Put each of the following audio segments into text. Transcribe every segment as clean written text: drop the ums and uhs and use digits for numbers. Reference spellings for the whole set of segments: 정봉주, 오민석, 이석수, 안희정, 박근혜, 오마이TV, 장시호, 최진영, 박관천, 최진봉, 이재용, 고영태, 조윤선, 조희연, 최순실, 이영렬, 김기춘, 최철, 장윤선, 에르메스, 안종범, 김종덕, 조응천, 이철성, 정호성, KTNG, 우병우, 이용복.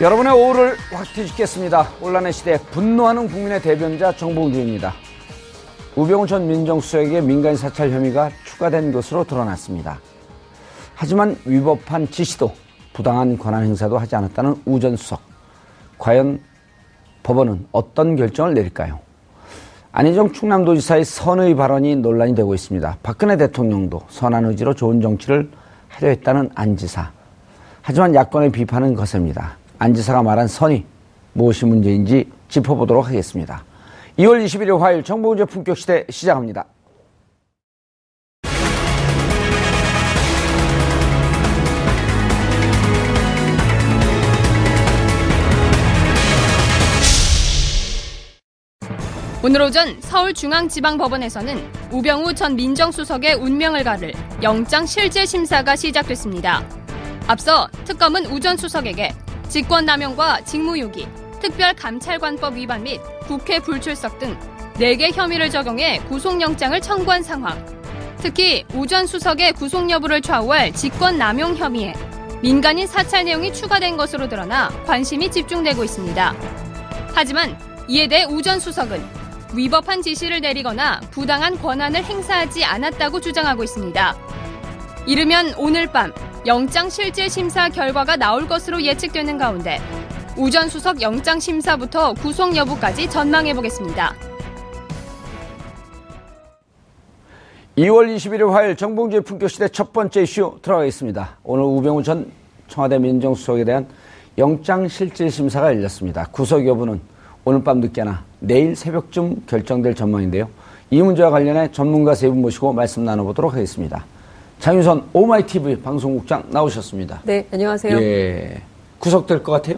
여러분의 오후를 확 뒤집겠습니다. 온라인의 시대 분노하는 국민의 대변자 정봉주입니다. 우병우 전 민정수석에게 민간인 사찰 혐의가 추가된 것으로 드러났습니다. 하지만 위법한 지시도 부당한 권한 행사도 하지 않았다는 우 전 수석. 과연 법원은 어떤 결정을 내릴까요? 안희정 충남도지사의 선의 발언이 논란이 되고 있습니다. 박근혜 대통령도 선한 의지로 좋은 정치를 하려 했다는 안 지사. 하지만 야권의 비판은 거셉니다. 안 지사가 말한 선의, 무엇이 문제인지 짚어보도록 하겠습니다. 2월 21일 화요일 정보문제 품격시대 시작합니다. 오늘 오전 서울중앙지방법원에서는 우병우 전 민정수석의 운명을 가를 영장실질심사가 시작됐습니다. 앞서 특검은 우 전 수석에게 직권남용과 직무유기, 특별감찰관법 위반 및 국회 불출석 등 4개 혐의를 적용해 구속영장을 청구한 상황. 특히 우 전 수석의 구속 여부를 좌우할 직권남용 혐의에 민간인 사찰 내용이 추가된 것으로 드러나 관심이 집중되고 있습니다. 하지만 이에 대해 우 전 수석은 위법한 지시를 내리거나 부당한 권한을 행사하지 않았다고 주장하고 있습니다. 이르면 오늘 밤 영장실질심사 결과가 나올 것으로 예측되는 가운데 우 전 수석 영장심사부터 구속 여부까지 전망해보겠습니다. 2월 21일 화요일 정봉주의 품격시대 첫 번째 이슈 들어가겠습니다. 오늘 우병우 전 청와대 민정수석에 대한 영장실질심사가 열렸습니다. 구속 여부는 오늘 밤 늦게나 내일 새벽쯤 결정될 전망인데요. 이 문제와 관련해 전문가 세 분 모시고 말씀 나눠보도록 하겠습니다. 장윤선 오마이TV 방송국장 나오셨습니다. 네, 안녕하세요. 예, 구속될 것 같아요?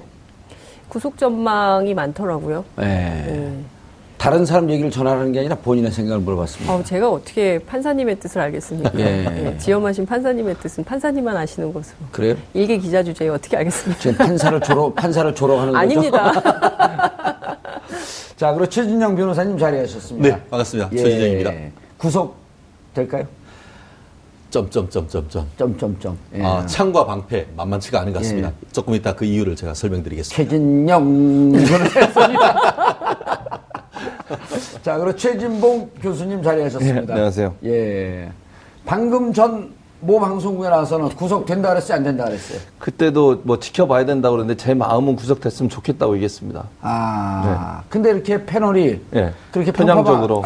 구속 전망이 많더라고요. 예. 다른 사람 얘기를 전하라는 게 아니라 본인의 생각을 물어봤습니다. 제가 어떻게 판사님의 뜻을 알겠습니까? 예. 지엄하신 판사님의 뜻은 판사님만 아시는 것으로. 그래요? 일개 기자 주제에 어떻게 알겠습니까? 지금 판사를 조롱하는 거죠? 아닙니다. 자, 그리고 최진영 변호사님 자리하셨습니다. 네, 반갑습니다. 예. 최진영입니다. 구속 될까요? 예. 창과 방패 만만치가 않은 것 같습니다. 예. 조금 이따 그 이유를 제가 설명드리겠습니다. 최진영 변호사입니다. 자, 그리고 최진봉 교수님 자리하셨습니다. 예, 안녕하세요. 예, 방금 전 모 방송국에 나와서는 구속된다 그랬어요, 안 된다 그랬어요? 그때도 뭐 지켜봐야 된다고 그랬는데 제 마음은 구속됐으면 좋겠다고 얘기했습니다. 아, 네. 근데 이렇게 패널이 네. 그렇게 편향적으로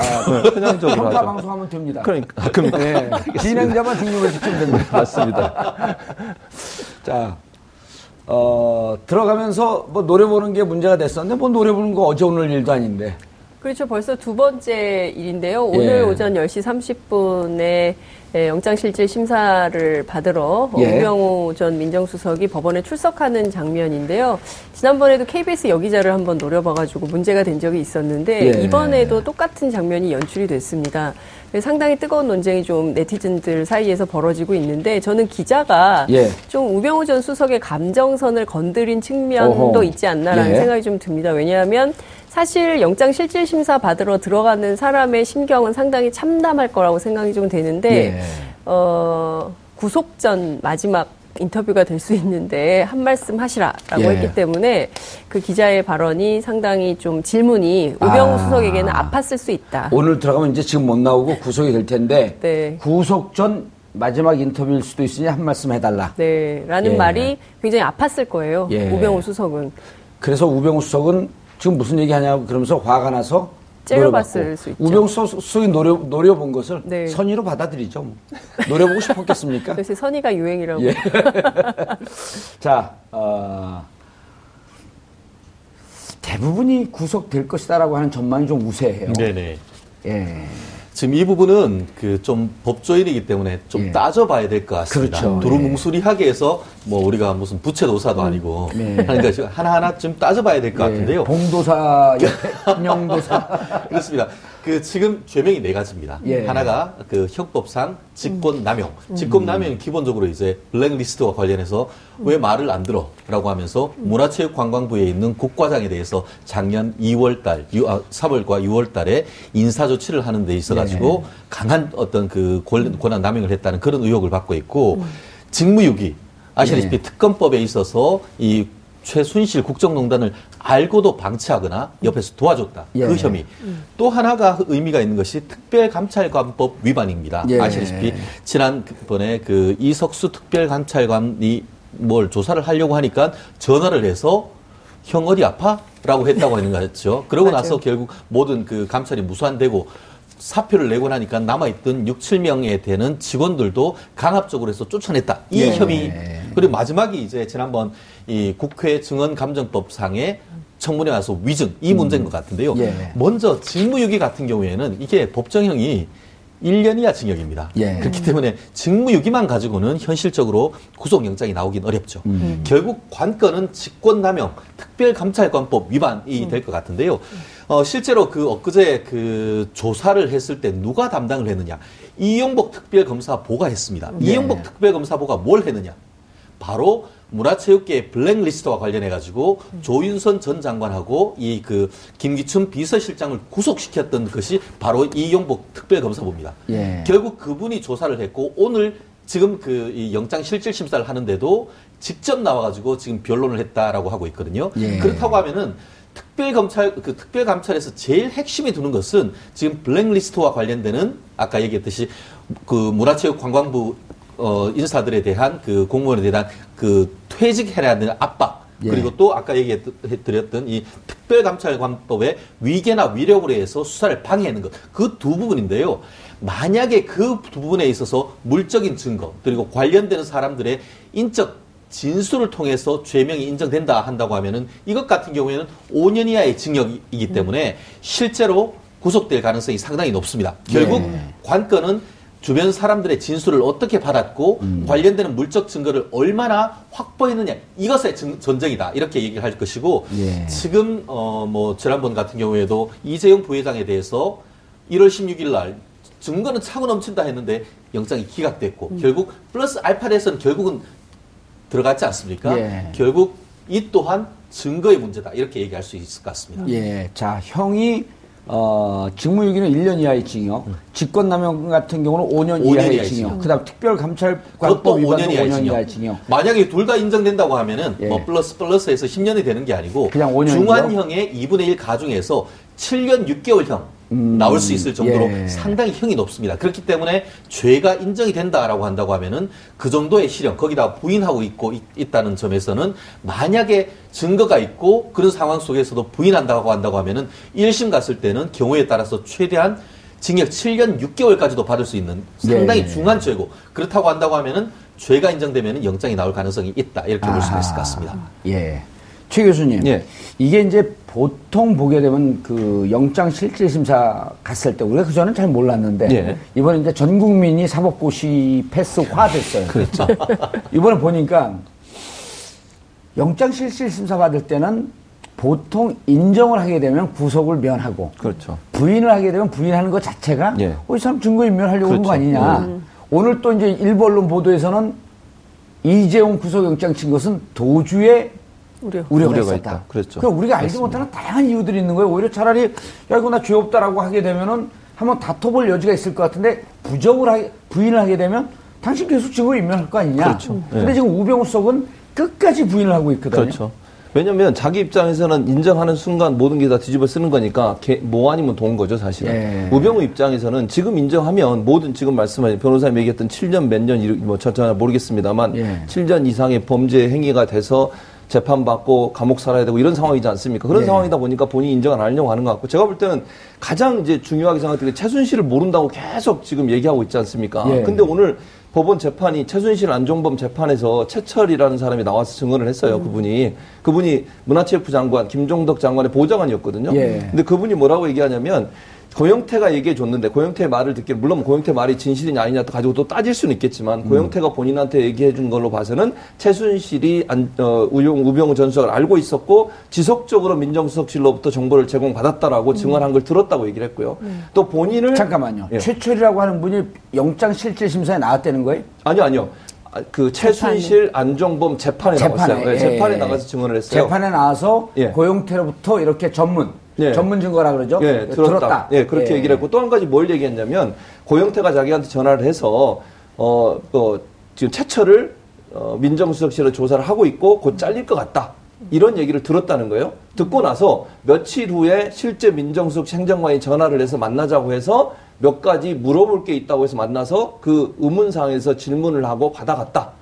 편파 방송하면 됩니다. 그러니까 네. 진행자만 등록을 시키면 됩니다. 맞습니다. 자, 들어가면서 뭐 노래 부르는 게 문제가 됐었는데 뭐 노래 부르는 거 어제 오늘 일도 아닌데. 그렇죠. 벌써 두 번째 일인데요. 오늘 예. 오전 10시 30분에 영장실질심사를 받으러 예. 우병우 전 민정수석이 법원에 출석하는 장면인데요. 지난번에도 KBS 여기자를 한번 노려봐가지고 문제가 된 적이 있었는데 예. 이번에도 똑같은 장면이 연출이 됐습니다. 상당히 뜨거운 논쟁이 좀 네티즌들 사이에서 벌어지고 있는데 저는 기자가 예. 좀 우병우 전 수석의 감정선을 건드린 측면도 오호. 있지 않나라는 예. 생각이 좀 듭니다. 왜냐하면 사실 영장실질심사 받으러 들어가는 사람의 심경은 상당히 참담할 거라고 생각이 좀 되는데 예. 구속 전 마지막 인터뷰가 될 수 있는데 한 말씀 하시라라고 예. 했기 때문에 그 기자의 발언이 상당히 좀 질문이 우병우 수석에게는 아팠을 수 있다. 오늘 들어가면 이제 지금 못 나오고 구속이 될 텐데 네. 구속 전 마지막 인터뷰일 수도 있으니 한 말씀 해달라. 네, 라는 예. 말이 굉장히 아팠을 거예요. 예. 우병우 수석은. 그래서 우병우 수석은 지금 무슨 얘기하냐고 그러면서 화가 나서 째려봤을 수 있죠. 우병수 수의 노려본 것을 네. 선의로 받아들이죠. 뭐. 노려보고 싶었겠습니까? 그래서 선의가 유행이라고. 예. 자, 대부분이 구속될 것이다라고 하는 전망이 좀 우세해요. 네네. 예. 지금 이 부분은 그 좀 법조인이기 때문에 좀 예. 따져봐야 될 것 같습니다. 그렇죠. 두루뭉술이하게 해서 뭐 우리가 무슨 부채도사도 아니고 네. 그러니까 지금 하나하나 좀 따져봐야 될 것 네. 같은데요. 봉도사, 명도사 그렇습니다. 그 지금 죄명이 네 가지입니다. 예. 하나가 그 형법상 직권남용. 직권남용은 기본적으로 이제 블랙리스트와 관련해서 왜 말을 안 들어라고 하면서 문화체육관광부에 있는 국과장에 대해서 작년 3월과 6월달에 인사조치를 하는 데 있어가지고 예. 강한 어떤 그 권한남용을 했다는 그런 의혹을 받고 있고 직무유기 아시다시피 예. 특검법에 있어서 이 최순실 국정농단을 알고도 방치하거나 옆에서 도와줬다. 예. 그 혐의. 또 하나가 의미가 있는 것이 특별감찰관법 위반입니다. 예. 아시다시피 지난번에 그 이석수 특별감찰관이 뭘 조사를 하려고 하니까 전화를 해서 형 어디 아파? 라고 했다고 하는 거였죠. 그러고 맞아요. 나서 결국 모든 그 감찰이 무산되고 사표를 내고 나니까 남아있던 6, 7명에 되는 직원들도 강압적으로 해서 쫓아냈다. 이 예. 혐의. 그리고 마지막이 이제 지난번 이 국회 증언감정법상의 청문회 와서 위증, 이 문제인 것 같은데요. 예. 먼저 직무유기 같은 경우에는 이게 법정형이 1년 이하 징역입니다. 예. 그렇기 때문에 직무유기만 가지고는 현실적으로 구속영장이 나오긴 어렵죠. 결국 관건은 직권남용, 특별감찰관법 위반이 될 것 같은데요. 실제로 그 엊그제 그 조사를 했을 때 누가 담당을 했느냐. 이용복 특별검사보가 했습니다. 예. 이용복 특별검사보가 뭘 했느냐. 바로 문화체육계의 블랙리스트와 관련해가지고 조윤선 전 장관하고 이 그 김기춘 비서실장을 구속시켰던 것이 바로 이용복 특별검사부입니다. 예. 결국 그분이 조사를 했고 오늘 지금 그 이 영장 실질 심사를 하는데도 직접 나와가지고 지금 변론을 했다라고 하고 있거든요. 예. 그렇다고 하면은 특별감찰에서 제일 핵심이 두는 것은 지금 블랙리스트와 관련되는 아까 얘기했듯이 그 문화체육관광부 인사들에 대한 그 공무원에 대한 그 퇴직해야 되는 압박 예. 그리고 또 아까 얘기해드렸던 이 특별감찰관법의 위계나 위력으로 해서 수사를 방해하는 것 그 두 부분인데요. 만약에 그 두 부분에 있어서 물적인 증거 그리고 관련되는 사람들의 인적 진술을 통해서 죄명이 인정된다 한다고 하면은 이것 같은 경우에는 5년 이하의 징역이기 때문에 실제로 구속될 가능성이 상당히 높습니다. 결국 예. 관건은 주변 사람들의 진술을 어떻게 받았고 관련되는 물적 증거를 얼마나 확보했느냐 이것의 전쟁이다 이렇게 얘기를 할 것이고 예. 지금 뭐 지난번 같은 경우에도 이재용 부회장에 대해서 1월 16일 날 증거는 차고 넘친다 했는데 영장이 기각됐고 결국 플러스 알파에서는 결국은 들어갔지 않습니까? 예. 결국 이 또한 증거의 문제다 이렇게 얘기할 수 있을 것 같습니다. 예, 자 형이 직무유기는 1년 이하의 징역, 직권남용 같은 경우는 5년 이하의 징역, 그다음 특별감찰관법 위반도 5년 이하의 징역. 만약에 둘 다 인정된다고 하면은 예. 뭐 플러스에서 10년이 되는 게 아니고 중환형의 2분의 1 가중해서 7년 6개월형 나올 수 있을 정도로 예. 상당히 형이 높습니다. 그렇기 때문에 죄가 인정이 된다라고 한다고 하면은 그 정도의 실형, 거기다 부인하고 있다는 점에서는 만약에 증거가 있고 그런 상황 속에서도 부인한다고 한다고 하면은 1심 갔을 때는 경우에 따라서 최대한 징역 7년 6개월까지도 받을 수 있는 상당히 예. 중한 죄고 그렇다고 한다고 하면은 죄가 인정되면은 영장이 나올 가능성이 있다. 이렇게 볼 수가 있을 것 같습니다. 예. 최 교수님, 예. 이게 이제 보통 보게 되면 그 영장 실질 심사 갔을 때 우리가 그 전엔 잘 몰랐는데 예. 이번에 이제 전 국민이 사법고시 패스화 됐어요. 그렇죠. 이번에 보니까 영장 실질 심사 받을 때는 보통 인정을 하게 되면 구속을 면하고, 그렇죠. 부인을 하게 되면 부인하는 것 자체가 예. 이 사람 증거인멸하려고 그렇죠. 하는 거 아니냐. 오늘 또 이제 일부 언론 보도에서는 이재용 구속영장 친 것은 도주의 우려가 있다. 그렇죠. 그러니까 우리가 알지 그렇습니다. 못하는 다양한 이유들이 있는 거예요. 오히려 차라리 야 이거 나 죄 없다라고 하게 되면은 한번 다퉈볼 여지가 있을 것 같은데 부인을 하게 되면 당신 계속 증거인멸할 거 아니냐. 그렇죠. 근데 예. 지금 우병우 쪽은 끝까지 부인을 하고 있거든요. 그렇죠. 왜냐면 자기 입장에서는 인정하는 순간 모든 게 다 뒤집어 쓰는 거니까 뭐 아니면 돈 거죠 사실은. 예. 우병우 입장에서는 지금 인정하면 모든 지금 말씀하신 변호사님 얘기했던 7년 몇 년 뭐 잘 모르겠습니다만 예. 7년 이상의 범죄 행위가 돼서 재판받고 감옥 살아야 되고 이런 상황이지 않습니까? 그런 상황이다 보니까 본인이 인정을 안 하려고 하는 것 같고, 제가 볼 때는 가장 이제 중요하게 생각할 때 최순실을 모른다고 계속 지금 얘기하고 있지 않습니까? 예. 근데 오늘 법원 재판이 최순실 안종범 재판에서 최철이라는 사람이 나와서 증언을 했어요. 그분이 문화체육부 장관, 김종덕 장관의 보좌관이었거든요. 예. 근데 그분이 뭐라고 얘기하냐면, 고영태가 얘기해 줬는데, 고영태의 말을 듣기에, 물론 고영태 말이 진실이냐 아니냐 가지고 또 따질 수는 있겠지만, 고영태가 본인한테 얘기해 준 걸로 봐서는 최순실이 우병우 전 수석을 알고 있었고 지속적으로 민정수석실로부터 정보를 제공받았다라고 증언한 걸 들었다고 얘기를 했고요. 또 본인을 잠깐만요. 예. 최철이라고 하는 분이 영장실질심사에 나왔다는 거예요? 아니요. 그 최순실 안종범 재판에 나왔어요. 예. 재판에 나가서 증언을 했어요. 재판에 나와서 고영태로부터 이렇게 전문 증거라 그러죠? 예, 들었다. 예, 그렇게 얘기를 했고, 또 한 가지 뭘 얘기했냐면, 고영태가 자기한테 전화를 해서, 지금 최철을, 민정수석실에 조사를 하고 있고, 곧 잘릴 것 같다. 이런 얘기를 들었다는 거예요. 듣고 나서 며칠 후에 실제 민정수석 행정관이 전화를 해서 만나자고 해서 몇 가지 물어볼 게 있다고 해서 만나서 그 의문사항에서 질문을 하고 받아갔다.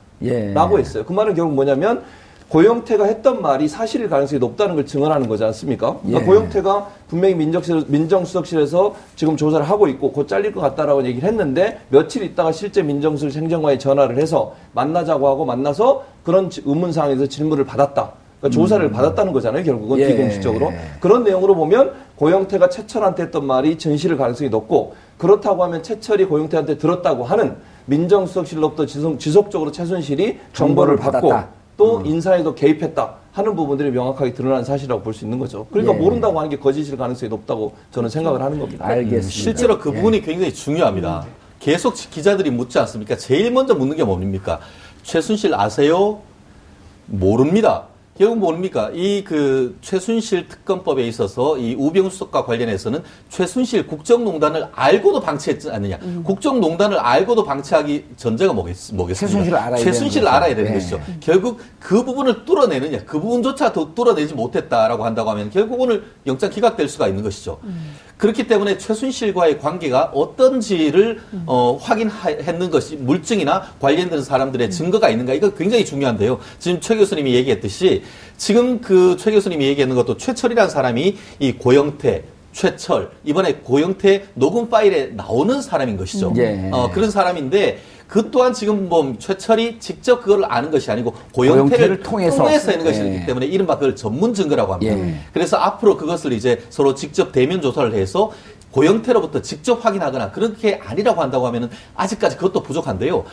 라고 했어요. 그 말은 결국 뭐냐면, 고영태가 했던 말이 사실일 가능성이 높다는 걸 증언하는 거지 않습니까? 그러니까 고영태가 분명히 민정수석실에서 지금 조사를 하고 있고 곧 잘릴 것 같다라고 얘기를 했는데, 며칠 있다가 실제 민정수석 행정관에 전화를 해서 만나자고 하고 만나서 그런 의문사항에서 질문을 받았다. 그러니까 조사를 받았다는 거잖아요, 결국은. 비공식적으로. 그런 내용으로 보면 고영태가 최철한테 했던 말이 진실일 가능성이 높고, 그렇다고 하면 최철이 고영태한테 들었다고 하는, 민정수석실로부터 지속적으로 최순실이 정보를 받았다. 또 인사에도 개입했다 하는 부분들이 명확하게 드러난 사실이라고 볼 수 있는 거죠. 그러니까 모른다고 하는 게 거짓일 가능성이 높다고 저는 생각을 하는 겁니다. 알겠습니다. 실제로 그 부분이 굉장히 중요합니다. 계속 기자들이 묻지 않습니까? 제일 먼저 묻는 게 뭡니까? 최순실 아세요? 모릅니다. 결국 모릅니까? 이 그 최순실 특검법에 있어서 이 우병우 수석과 관련해서는 최순실 국정농단을 알고도 방치했지 않느냐. 국정농단을 알고도 방치하기 전제가 뭐겠습니까? 최순실을 알아야 되는 것이죠. 결국 그 부분을 뚫어내느냐. 그 부분조차도 뚫어내지 못했다라고 한다고 하면 결국 오늘 영장 기각될 수가 있는 것이죠. 그렇기 때문에 최순실과의 관계가 어떤지를 확인했는 것이 물증이나 관련된 사람들의 증거가 있는가, 이거 굉장히 중요한데요. 지금 최 교수님이 얘기했듯이 지금 그 최 교수님이 얘기하는 것도 최철이라는 사람이 이 고영태, 최철, 이번에 고영태 녹음 파일에 나오는 사람인 것이죠. 그런 사람인데, 그 또한 지금 뭐 최철이 직접 그걸 아는 것이 아니고 고영태를 통해서 있는 것이기 때문에 이른바 그걸 전문 증거라고 합니다. 그래서 앞으로 그것을 이제 서로 직접 대면 조사를 해서 고영태로부터 직접 확인하거나 그런 게 아니라고 한다고 하면은 아직까지 그것도 부족한데요.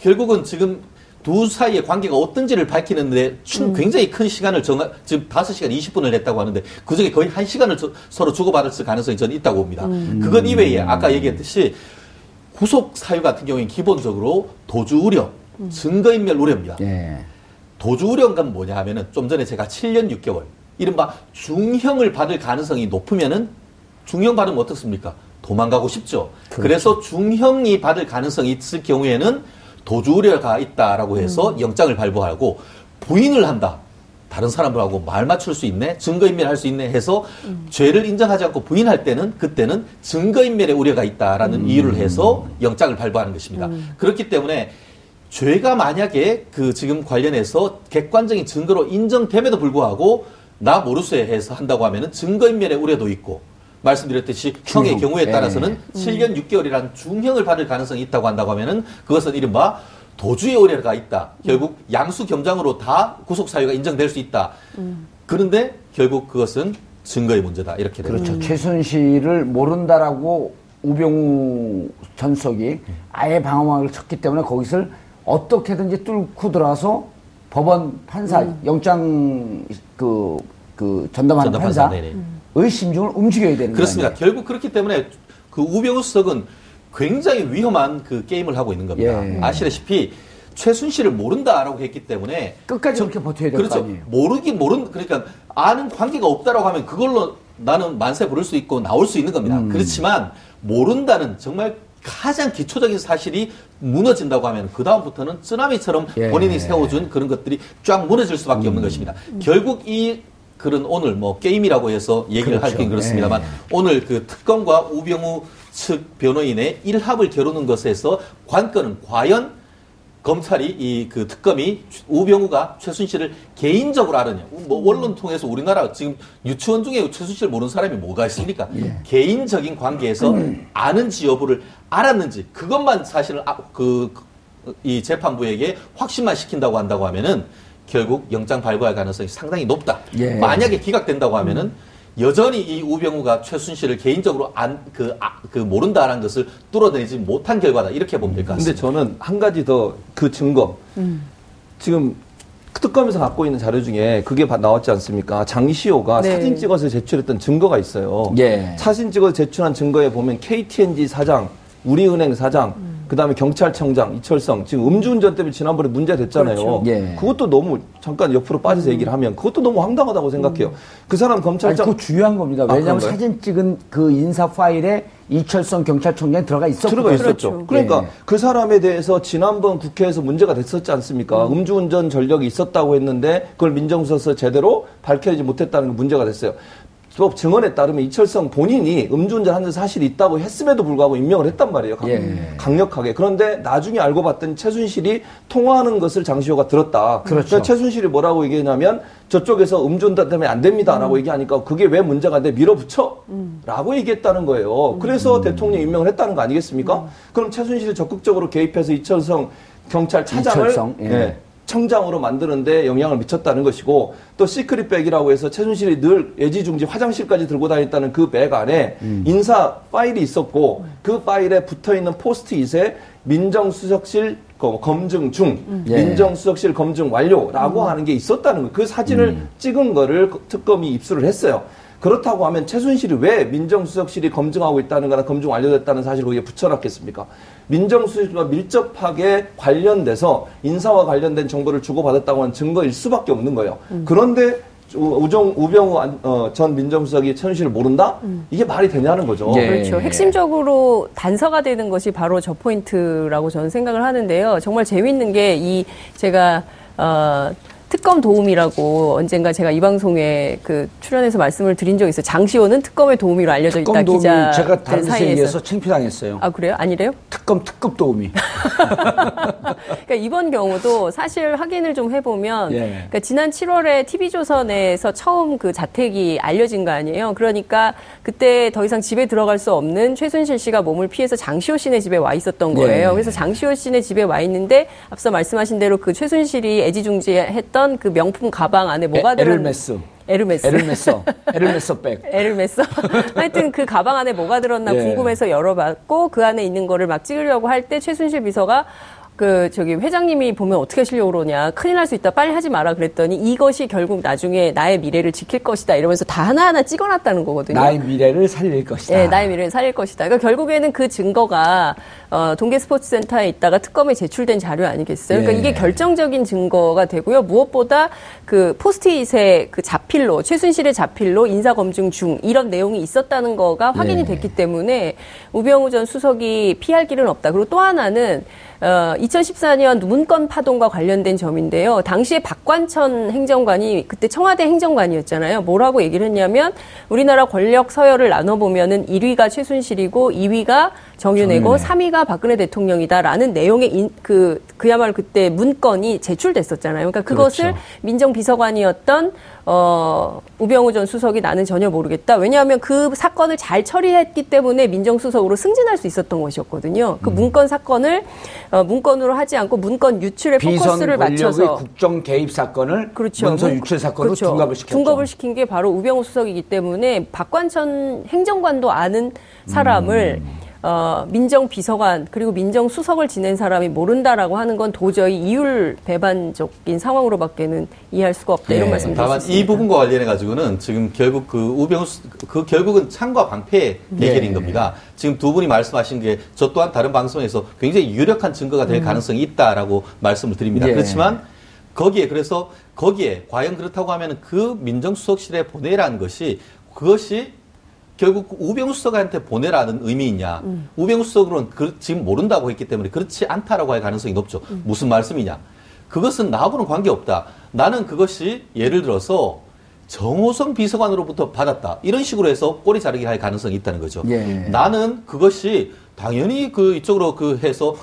결국은 지금 두 사이의 관계가 어떤지를 밝히는데 굉장히 큰 시간을 지금 5시간 20분을 했다고 하는데 그중에 거의 1시간을 서로 주고받을 가능성이 저는 있다고 봅니다. 그것 이외에 아까 얘기했듯이 구속 사유 같은 경우에는 기본적으로 도주 우려, 증거인멸 우려입니다. 도주 우려가 뭐냐 하면은, 좀 전에 제가 7년 6개월, 이른바 중형을 받을 가능성이 높으면은, 중형 받으면 어떻습니까? 도망가고 싶죠. 그렇죠. 그래서 중형이 받을 가능성이 있을 경우에는 도주 우려가 있다라고 해서 영장을 발부하고, 부인을 한다. 다른 사람들하고 말 맞출 수 있네, 증거인멸할 수 있네 해서 죄를 인정하지 않고 부인할 때는, 그때는 증거인멸의 우려가 있다라는 이유를 해서 영장을 발부하는 것입니다. 그렇기 때문에 죄가 만약에 그 지금 관련해서 객관적인 증거로 인정됨에도 불구하고 나 모르쇠 해서 한다고 하면은 증거인멸의 우려도 있고, 말씀드렸듯이 형의 경우에 따라서는 7년 6개월이라는 중형을 받을 가능성이 있다고 한다고 하면은 그것은 이른바 도주의 우려가 있다. 결국 양수 겸장으로 다 구속 사유가 인정될 수 있다. 그런데 결국 그것은 증거의 문제다. 이렇게 됩니다. 그렇죠. 최순실을 모른다라고 우병우 전 수석이 아예 방어막을 쳤기 때문에 거기서 어떻게든지 뚫고 들어와서 법원 판사, 영장 전담하는 판사의 심중을 움직여야 되는 거예요. 그렇습니다. 거 결국 그렇기 때문에 그 우병우 수석은 굉장히 위험한 그 게임을 하고 있는 겁니다. 아시다시피 최순실을 모른다라고 했기 때문에 끝까지 그렇게 버텨야 될 거 아니에요. 그러니까 아는 관계가 없다라고 하면 그걸로 나는 만세 부를 수 있고 나올 수 있는 겁니다. 그렇지만 모른다는 정말 가장 기초적인 사실이 무너진다고 하면 그 다음부터는 쓰나미처럼 본인이 세워준 그런 것들이 쫙 무너질 수밖에 없는 것입니다. 결국 그런 오늘 뭐 게임이라고 해서 얘기를 하긴 그렇습니다만 오늘 그 특검과 우병우 측 변호인의 일합을 겨루는 것에서 관건은 과연 검찰이 이 그 특검이 우병우가 최순실을 개인적으로 알았냐? 뭐 언론 통해서 우리나라 지금 유치원 중에 최순실을 모르는 사람이 뭐가 있습니까? 예. 개인적인 관계에서 아는지 여부를 알았는지 그것만 사실은 이 재판부에게 확신만 시킨다고 한다고 하면은 결국 영장 발부할 가능성이 상당히 높다. 예. 만약에 기각된다고 하면은. 여전히 이 우병우가 최순실을 개인적으로 모른다라는 것을 뚫어내지 못한 결과다. 이렇게 보면 될 것 같습니다. 근데 저는 한 가지 더 그 증거. 지금 특검에서 갖고 있는 자료 중에 그게 나왔지 않습니까? 장시호가 네. 사진 찍어서 제출했던 증거가 있어요. 예. 사진 찍어서 제출한 증거에 보면 KTNG 사장, 우리은행 사장, 그다음에 경찰청장, 이철성. 지금 음주운전 때문에 지난번에 문제가 됐잖아요. 그렇죠. 예. 그것도 너무 잠깐 옆으로 빠져서 얘기를 하면 그것도 너무 황당하다고 생각해요. 그 사람 검찰장. 아니, 그거 중요한 겁니다. 왜냐하면 사진 찍은 그 인사 파일에 이철성 경찰청장이 들어가 있었죠. 그렇죠. 그러니까 예. 그 사람에 대해서 지난번 국회에서 문제가 됐었지 않습니까? 음주운전 전력이 있었다고 했는데 그걸 민정수석에서 제대로 밝혀지지 못했다는 게 문제가 됐어요. 법 증언에 따르면 이철성 본인이 음주운전한 사실이 있다고 했음에도 불구하고 임명을 했단 말이에요. 강력하게. 그런데 나중에 알고 봤더니 최순실이 통화하는 것을 장시호가 들었다. 그렇죠. 그러니까 최순실이 뭐라고 얘기했냐면 저쪽에서 음주운전 때문에 안 됩니다라고 얘기하니까 그게 왜 문제가 안 돼? 밀어붙여? 라고 얘기했다는 거예요. 그래서 대통령 임명을 했다는 거 아니겠습니까? 그럼 최순실이 적극적으로 개입해서 이철성 경찰 차장을 청장으로 만드는데 영향을 미쳤다는 것이고 또 시크릿백이라고 해서 최순실이 늘 애지중지 화장실까지 들고 다녔다는 그 백 안에 인사 파일이 있었고 그 파일에 붙어있는 포스트잇에 민정수석실 검증 중, 민정수석실 검증 완료라고 하는 게 있었다는 거예요. 그 사진을 찍은 거를 특검이 입수를 했어요. 그렇다고 하면 최순실이 왜 민정수석실이 검증하고 있다는 거나 검증 완료됐다는 사실을 거기에 붙여놨겠습니까? 민정수석과 밀접하게 관련돼서 인사와 관련된 정보를 주고받았다고 하는 증거일 수밖에 없는 거예요. 그런데 우병우 전 민정수석이 최순실을 모른다? 이게 말이 되냐는 거죠. 예. 그렇죠. 핵심적으로 단서가 되는 것이 바로 저 포인트라고 저는 생각을 하는데요. 정말 재밌는 게 제가 특검 도우미라고 언젠가 제가 이 방송에 출연해서 말씀을 드린 적이 있어요. 장시호는 특검의 도우미로 알려져 있다. 특검 도우미 기자 제가 다른 사이에서 얘기해서 창피당했어요. 아 그래요? 아니래요? 특급 도우미. 그러니까 이번 경우도 사실 확인을 좀 해보면 그러니까 지난 7월에 TV조선에서 처음 그 자택이 알려진 거 아니에요. 그러니까 그때 더 이상 집에 들어갈 수 없는 최순실 씨가 몸을 피해서 장시호 씨네 집에 와 있었던 거예요. 그래서 장시호 씨네 집에 와 있는데 앞서 말씀하신 대로 그 최순실이 애지중지했던 그 명품 가방 안에 뭐가 에르메스 백. 하여튼 그 가방 안에 뭐가 들었나 궁금해서 열어봤고 그 안에 있는 거를 막 찍으려고 할 때 최순실 비서가 회장님이 보면 어떻게 하시려고 그러냐. 큰일 날 수 있다. 빨리 하지 마라. 그랬더니 이것이 결국 나중에 나의 미래를 지킬 것이다. 이러면서 다 하나하나 찍어놨다는 거거든요. 나의 미래를 살릴 것이다. 네, 나의 미래를 살릴 것이다. 그러니까 결국에는 그 증거가 동계스포츠센터에 있다가 특검에 제출된 자료 아니겠어요? 그러니까 이게 결정적인 증거가 되고요. 무엇보다 그 포스트잇의 그 자필로, 최순실의 자필로 인사검증 중 이런 내용이 있었다는 거가 확인이 됐기 때문에 우병우 전 수석이 피할 길은 없다. 그리고 또 하나는 2014년 문건 파동과 관련된 점인데요. 당시에 박관천 행정관이 그때 청와대 행정관이었잖아요. 뭐라고 얘기를 했냐면 우리나라 권력 서열을 나눠보면은 1위가 최순실이고 2위가 정윤회고 3위가 박근혜 대통령이다라는 내용의 그야말로 그때 문건이 제출됐었잖아요. 그러니까 그것을 민정비서관이었던 우병우 전 수석이 나는 전혀 모르겠다. 왜냐하면 그 사건을 잘 처리했기 때문에 민정수석으로 승진할 수 있었던 것이었거든요. 그 문건 사건을 문건으로 하지 않고 문건 유출에 포커스를 맞춰서 국정 개입 사건을 문서 유출 사건으로 둔갑을 시켰죠. 둔갑을 시킨 게 바로 우병우 수석이기 때문에 박관천 행정관도 아는 사람을 민정비서관 그리고 민정수석을 지낸 사람이 모른다라고 하는 건 도저히 이율배반적인 상황으로밖에는 이해할 수가 없다. 이런 말씀을 드렸습니다. 다만 이 부분과 관련해 가지고는 지금 결국 결국은 창과 방패의 대결인 겁니다. 지금 두 분이 말씀하신 게 저 또한 다른 방송에서 굉장히 유력한 증거가 될 가능성이 있다라고 말씀을 드립니다. 그렇지만 거기에 과연 그렇다고 하면은 그 민정수석실에 보내라는 것이 그것이 결국 우병우 수석한테 보내라는 의미이냐. 우병우 수석으로는 지금 모른다고 했기 때문에 그렇지 않다라고 할 가능성이 높죠. 무슨 말씀이냐. 그것은 나하고는 관계없다. 나는 그것이 예를 들어서 정호성 비서관으로부터 받았다. 이런 식으로 해서 꼬리 자르기 할 가능성이 있다는 거죠. 나는 그것이 당연히 이쪽으로 해서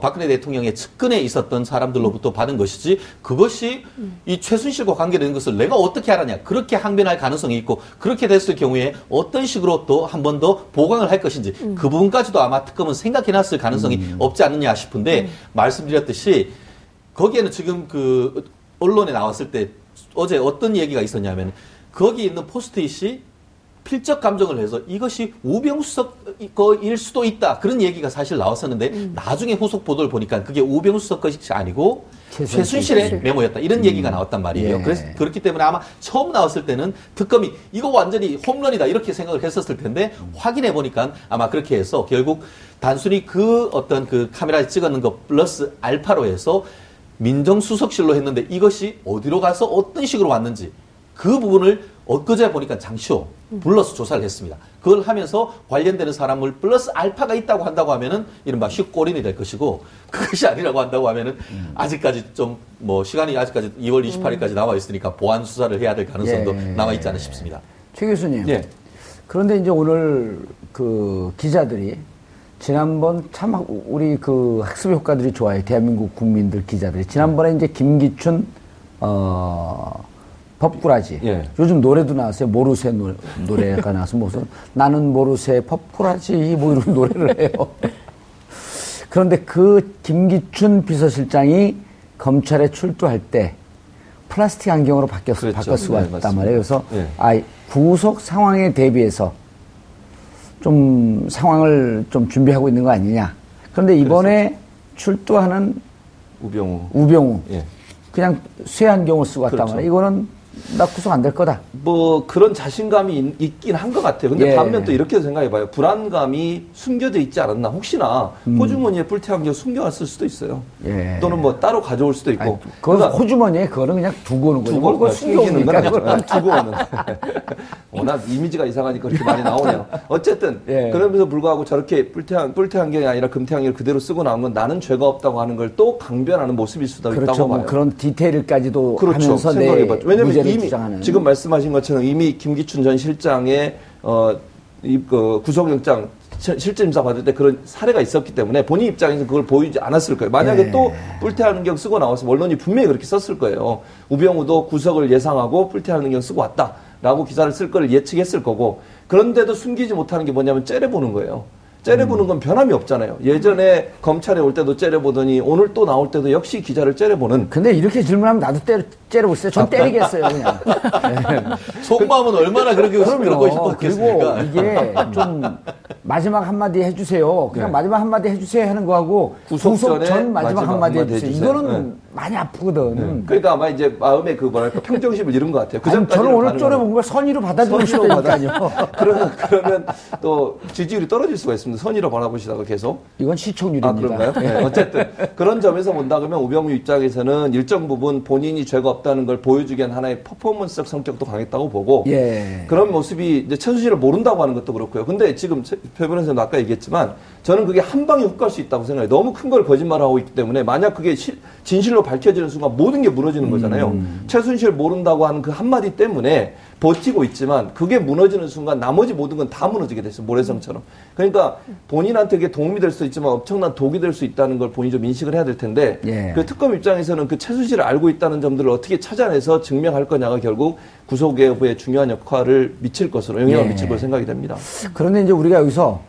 박근혜 대통령의 측근에 있었던 사람들로부터 받은 것이지, 그것이 이 최순실과 관계된 것을 내가 어떻게 알았냐, 그렇게 항변할 가능성이 있고, 그렇게 됐을 경우에 어떤 식으로 또 한 번 더 보강을 할 것인지 그 부분까지도 아마 특검은 생각해놨을 가능성이 없지 않느냐 싶은데, 말씀드렸듯이 거기에는 지금 그 언론에 나왔을 때 어제 어떤 얘기가 있었냐면, 거기 있는 포스트잇이 필적 감정을 해서 이것이 우병우 수석 거일 수도 있다, 그런 얘기가 사실 나왔었는데 나중에 후속 보도를 보니까 그게 우병우 수석 것이 아니고 최순실의 메모였다, 이런 얘기가 나왔단 말이에요. 예. 그래서 그렇기 때문에 아마 처음 나왔을 때는 특검이 이거 완전히 홈런이다 이렇게 생각을 했었을 텐데, 확인해 보니까 아마 그렇게 해서 결국 단순히 그 어떤 그 카메라에 찍었는 것 플러스 알파로 해서 민정수석실로 했는데 이것이 어디로 가서 어떤 식으로 왔는지 그 부분을 엊그제 보니까 장시호 불러서 조사를 했습니다. 그걸 하면서 관련되는 사람을 플러스 알파가 있다고 한다고 하면은 이른바 슛골인이 될 것이고, 그것이 아니라고 한다고 하면은 아직까지 좀 뭐 시간이 아직까지 2월 28일까지 남아 있으니까 보안 수사를 해야 될 가능성도 남아 있지 않나 싶습니다. 최 교수님. 예. 그런데 이제 오늘 그 기자들이 지난번 참 우리 그 학습 효과들이 좋아요. 대한민국 국민들 기자들이 지난번에 이제 김기춘 펍꾸라지. 예. 요즘 노래도 나왔어요. 모르쇠 노래가 나와서 무슨 나는 모르쇠 펍꾸라지 뭐 이런 노래를 해요. 그런데 그 김기춘 비서실장이 검찰에 출두할 때 플라스틱 안경으로 바꿔 쓰고 왔단 말이에요. 그래서 구속 상황에 대비해서 좀 상황을 좀 준비하고 있는 거 아니냐. 그런데 이번에 그렇죠. 출두하는 우병우. 예. 그냥 쇠 안경을 쓰고 왔단 말이에요. 이거는 나 구속 안 될 거다. 뭐 그런 자신감이 있긴 한 것 같아요. 근데 반면 또 이렇게도 생각해봐요. 불안감이 숨겨져 있지 않았나. 혹시나 호주머니에 뿔테안경 숨겨왔을 수도 있어요. 예. 또는 뭐 따로 가져올 수도 있고. 그건 그러니까 호주머니에 그거는 그냥 두고 오는 거예요. 그걸 숨기는 거야. 그걸 두고 오는. 워낙 이미지가 이상하니까 그렇게 많이 나오네요. 어쨌든 그러면서 불구하고 저렇게 뿔테안경이 아니라 금태안경을 그대로 쓰고 나온 건 나는 죄가 없다고 하는 걸 또 강변하는 모습일 수도 있다고 봐요. 그런 디테일까지도 하면서 생각해봤죠. 왜냐면 이미 지금 말씀하신 것처럼 이미 김기춘 전 실장의 구속영장 실질심사 받을 때 그런 사례가 있었기 때문에 본인 입장에서 그걸 보이지 않았을 거예요. 만약에 또 뿔테하는 경 쓰고 나와서 언론이 분명히 그렇게 썼을 거예요. 우병우도 구속을 예상하고 뿔테하는 경 쓰고 왔다라고 기사를 쓸 걸 예측했을 거고, 그런데도 숨기지 못하는 게 뭐냐면 째려보는 거예요. 째려보는 건 변함이 없잖아요. 예전에 검찰에 올 때도 째려보더니 오늘 또 나올 때도 역시 기자를 째려보는. 근데 이렇게 질문하면 나도 째려보세요. 전 때리겠어요 그냥. 네. 속마음은 얼마나 그렇게 그러고 싶었겠습니까. 그리고 이게 좀 마지막 한마디 해주세요. 그냥 마지막 한마디 해주세요 하는 거하고 구속 전 마지막 한마디 해주세요. 이거는 많이 아프거든. 그러니까 아마 이제 마음의 그 뭐랄까 평정심을 잃은 것 같아요. 아니, 저는 오늘 쫄아본 걸 선의로 받아들이시고 있다니요. 그러면 또 지지율이 떨어질 수가 있습니다. 선의로 바라보시다가 계속. 이건 시청률입니다. 아, 그런가요? 네. 어쨌든 그런 점에서 본다 그러면 우병우 입장에서는 일정 부분 본인이 죄가 없다는 걸 보여주기 위한 하나의 퍼포먼스적 성격도 강했다고 보고, 그런 모습이 이제 최순실을 모른다고 하는 것도 그렇고요. 근데 지금 최 변호사님도 아까 얘기했지만 저는 그게 한 방에 효과할 수 있다고 생각해요. 너무 큰 걸 거짓말하고 있기 때문에 만약 그게 진실로 밝혀지는 순간 모든 게 무너지는 거잖아요. 최순실 모른다고 하는 그 한마디 때문에 버티고 있지만 그게 무너지는 순간 나머지 모든 건 다 무너지게 됐어요. 모래성처럼. 그러니까 본인한테 그게 도움이 될 수 있지만 엄청난 독이 될 수 있다는 걸 본인이 좀 인식을 해야 될 텐데, 그 특검 입장에서는 그 최순실을 알고 있다는 점들을 어떻게 찾아내서 증명할 거냐가 결국 구속 여부에 중요한 역할을 미칠 것으로, 영향을 미칠 것으로 생각이 됩니다. 그런데 이제 우리가 여기서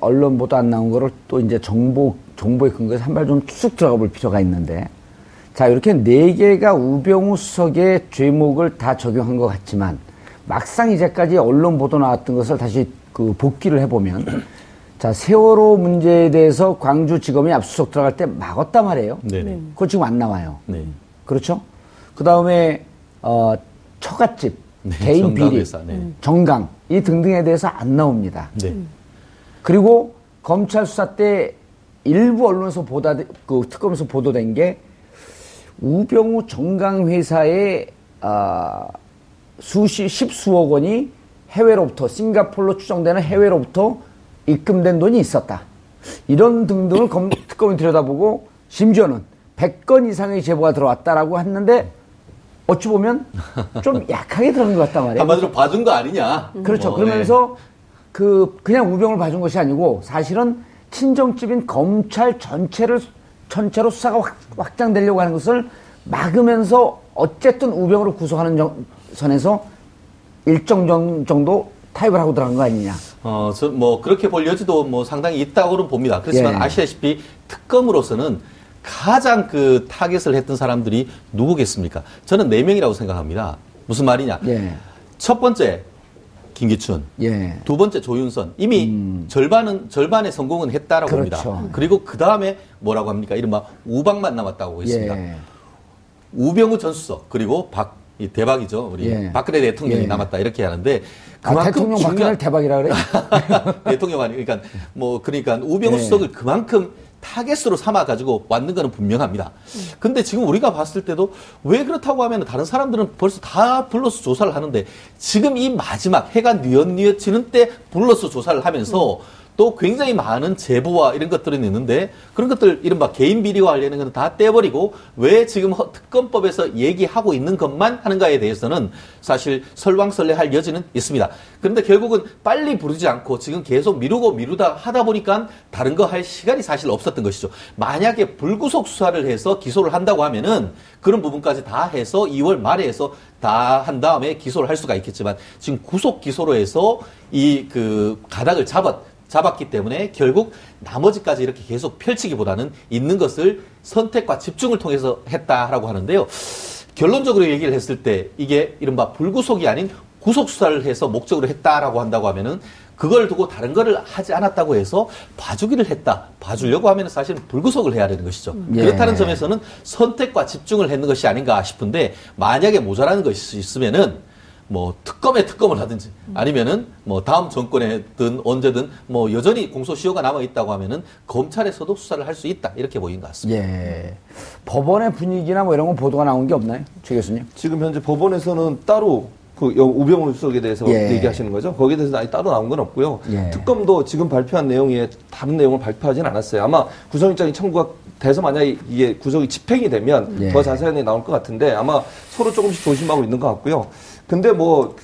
언론 보도 안 나온 거를 또 이제 정보에 근거해서 한 발 좀 쑥 들어가 볼 필요가 있는데, 자, 이렇게 4개가 우병우 수석의 죄목을 다 적용한 것 같지만 막상 이제까지 언론 보도 나왔던 것을 다시 그 복기를 해보면, 자, 세월호 문제에 대해서 광주지검이 압수수색 들어갈 때 막았단 말이에요. 네네. 그거 지금 안 나와요. 네. 그렇죠? 그 다음에 처갓집, 개인 비리, 정강 이 등등에 대해서 안 나옵니다. 네. 그리고 검찰 수사 때 일부 언론에서 특검에서 보도된 게 우병우 정강회사의 십수억 원이 해외로부터, 싱가포르로 추정되는 해외로부터 입금된 돈이 있었다. 이런 등등을 특검이 들여다보고 심지어는 100건 이상의 제보가 들어왔다라고 했는데 어찌 보면 좀 약하게 들어간 것 같단 말이에요. 한마디로 봐준 거 아니냐. 그렇죠. 그러면서 그냥 우병을 봐준 것이 아니고 사실은 친정집인 검찰 전체로 수사가 확장되려고 하는 것을 막으면서 어쨌든 우병우를 구속하는 선에서 일정 정도 타협을 하고 들어간 거 아니냐. 뭐 그렇게 볼 여지도 뭐 상당히 있다고는 봅니다. 그렇지만 예. 아시다시피 특검으로서는 가장 그 타겟을 했던 사람들이 누구겠습니까? 저는 4명이라고 생각합니다. 무슨 말이냐? 예. 첫 번째 김기춘, 예. 두 번째 조윤선. 이미 절반의 성공은 했다라고 그렇죠. 봅니다. 그리고 그 다음에 뭐라고 합니까? 이른바 우방만 남았다고 했습니다. 예. 우병우 전 수석 그리고 이 대박이죠. 우리 예. 박근혜 대통령이 예. 남았다 이렇게 하는데 그만큼 대통령 박근혜를 대박이라 그래? 대통령 아니 그러니까 뭐 그러니까 우병우 예. 수석을 그만큼 타겟으로 삼아 가지고 왔는 거는 분명합니다. 근데 지금 우리가 봤을 때도 왜 그렇다고 하면 다른 사람들은 벌써 다 불러서 조사를 하는데 지금 이 마지막 해가 뉘엿뉘엿치는 때 불러서 조사를 하면서 또 굉장히 많은 제보와 이런 것들은 있는데 그런 것들 이른바 개인 비리와 관련된 건 다 떼버리고 왜 지금 특검법에서 얘기하고 있는 것만 하는가에 대해서는 사실 설왕설래할 여지는 있습니다. 그런데 결국은 빨리 부르지 않고 지금 계속 미루고 미루다 하다 보니까 다른 거 할 시간이 사실 없었던 것이죠. 만약에 불구속 수사를 해서 기소를 한다고 하면은 그런 부분까지 다 해서 2월 말에 해서 다 한 다음에 기소를 할 수가 있겠지만 지금 구속 기소로 해서 이 그 가닥을 잡았기 때문에 결국 나머지까지 이렇게 계속 펼치기보다는 있는 것을 선택과 집중을 통해서 했다라고 하는데요. 결론적으로 얘기를 했을 때 이게 이른바 불구속이 아닌 구속수사를 해서 목적으로 했다라고 한다고 하면은 그걸 두고 다른 거를 하지 않았다고 해서 봐주기를 했다. 봐주려고 하면 사실 불구속을 해야 되는 것이죠. 예. 그렇다는 점에서는 선택과 집중을 했는 것이 아닌가 싶은데 만약에 모자라는 것이 있으면은 뭐 특검에 특검을 하든지 아니면은 뭐 다음 정권에든 언제든 뭐 여전히 공소시효가 남아 있다고 하면은 검찰에서도 수사를 할 수 있다 이렇게 보인 것 같습니다. 예. 법원의 분위기나 뭐 이런 거 보도가 나온 게 없나요, 최 교수님? 지금 현재 법원에서는 따로 그 우병우 수석에 대해서 예. 얘기하시는 거죠? 거기에 대해서 아예 따로 나온 건 없고요. 예. 특검도 지금 발표한 내용에 다른 내용을 발표하진 않았어요. 아마 구속영장이 청구가 돼서 만약에 이게 구속이 집행이 되면 예. 더 자세한 내용이 나올 것 같은데 아마 서로 조금씩 조심하고 있는 것 같고요. 근데 뭐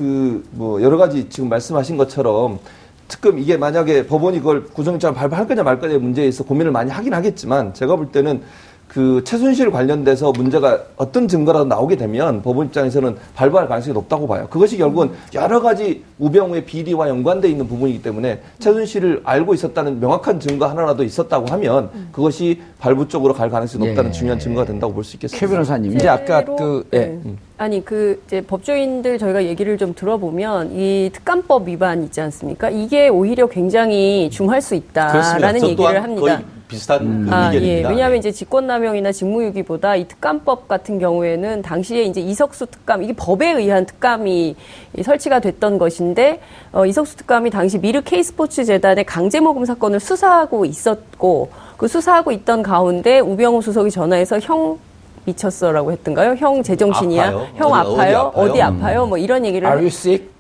여러 가지 지금 말씀하신 것처럼 특검 이게 만약에 법원이 그걸 구속영장을 발부할 거냐 말 거냐의 문제에 있어 고민을 많이 하긴 하겠지만 제가 볼 때는 그 최순실 관련돼서 문제가 어떤 증거라도 나오게 되면 법원 입장에서는 발부할 가능성이 높다고 봐요. 그것이 결국은 여러 가지 우병우의 비리와 연관되어 있는 부분이기 때문에 최순실을 알고 있었다는 명확한 증거 하나라도 있었다고 하면 그것이 발부 쪽으로 갈 가능성이 높다는 예. 중요한 증거가 된다고 볼 수 있겠습니다. 최 변호사님, 이제 아까 이제 법조인들 저희가 얘기를 좀 들어보면 이 특감법 위반 있지 않습니까? 이게 오히려 굉장히 중할 수 있다라는 그렇습니다. 얘기를 합니다. 거의 비슷한 의견입니다. 예. 왜냐하면 이제 직권남용이나 직무유기보다 이 특감법 같은 경우에는 당시에 이제 이석수 특감 이게 법에 의한 특감이 설치가 됐던 것인데 이석수 특감이 당시 미르 K스포츠 재단의 강제모금 사건을 수사하고 있었고 그 수사하고 있던 가운데 우병우 수석이 전화해서 형 미쳤어라고 했던가요? 형 제정신이야? 아파요. 형 아파요? 어디 아파요? 뭐 이런 얘기를. Are you sick?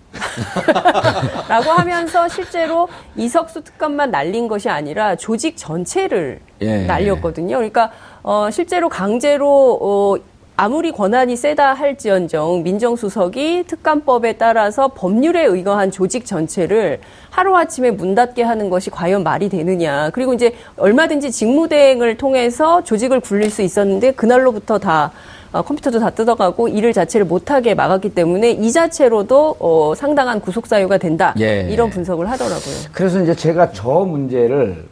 라고 하면서 실제로 이석수 특감만 날린 것이 아니라 조직 전체를 예. 날렸거든요. 그러니까 실제로 강제로 아무리 권한이 세다 할지언정 민정수석이 특감법에 따라서 법률에 의거한 조직 전체를 하루아침에 문 닫게 하는 것이 과연 말이 되느냐. 그리고 이제 얼마든지 직무대행을 통해서 조직을 굴릴 수 있었는데 그날로부터 다 컴퓨터도 다 뜯어가고 일을 자체를 못하게 막았기 때문에 이 자체로도 상당한 구속 사유가 된다. 예. 이런 분석을 하더라고요. 그래서 이제 제가 저 문제를